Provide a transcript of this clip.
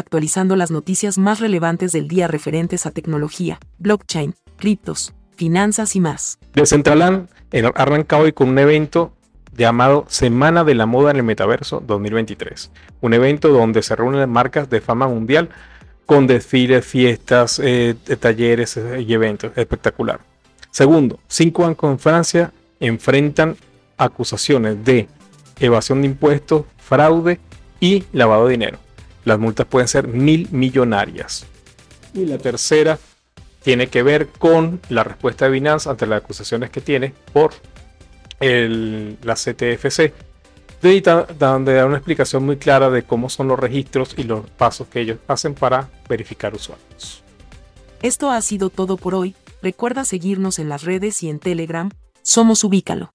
actualizando las noticias más relevantes del día referentes a tecnología, blockchain, criptos, finanzas y más. Decentraland arranca hoy con un evento llamado Semana de la Moda en el Metaverso 2023, un evento donde se reúnen marcas de fama mundial con desfiles, fiestas, talleres y eventos. Espectacular. Segundo, 5 bancos en Francia enfrentan acusaciones de evasión de impuestos, fraude y lavado de dinero. Las multas pueden ser 1.000 millonarias. Y la tercera tiene que ver con la respuesta de Binance ante las acusaciones que tiene por la CFTC, donde da una explicación muy clara de cómo son los registros y los pasos que ellos hacen para verificar usuarios. Esto ha sido todo por hoy. Recuerda seguirnos en las redes y en Telegram. Somos Ubícalo.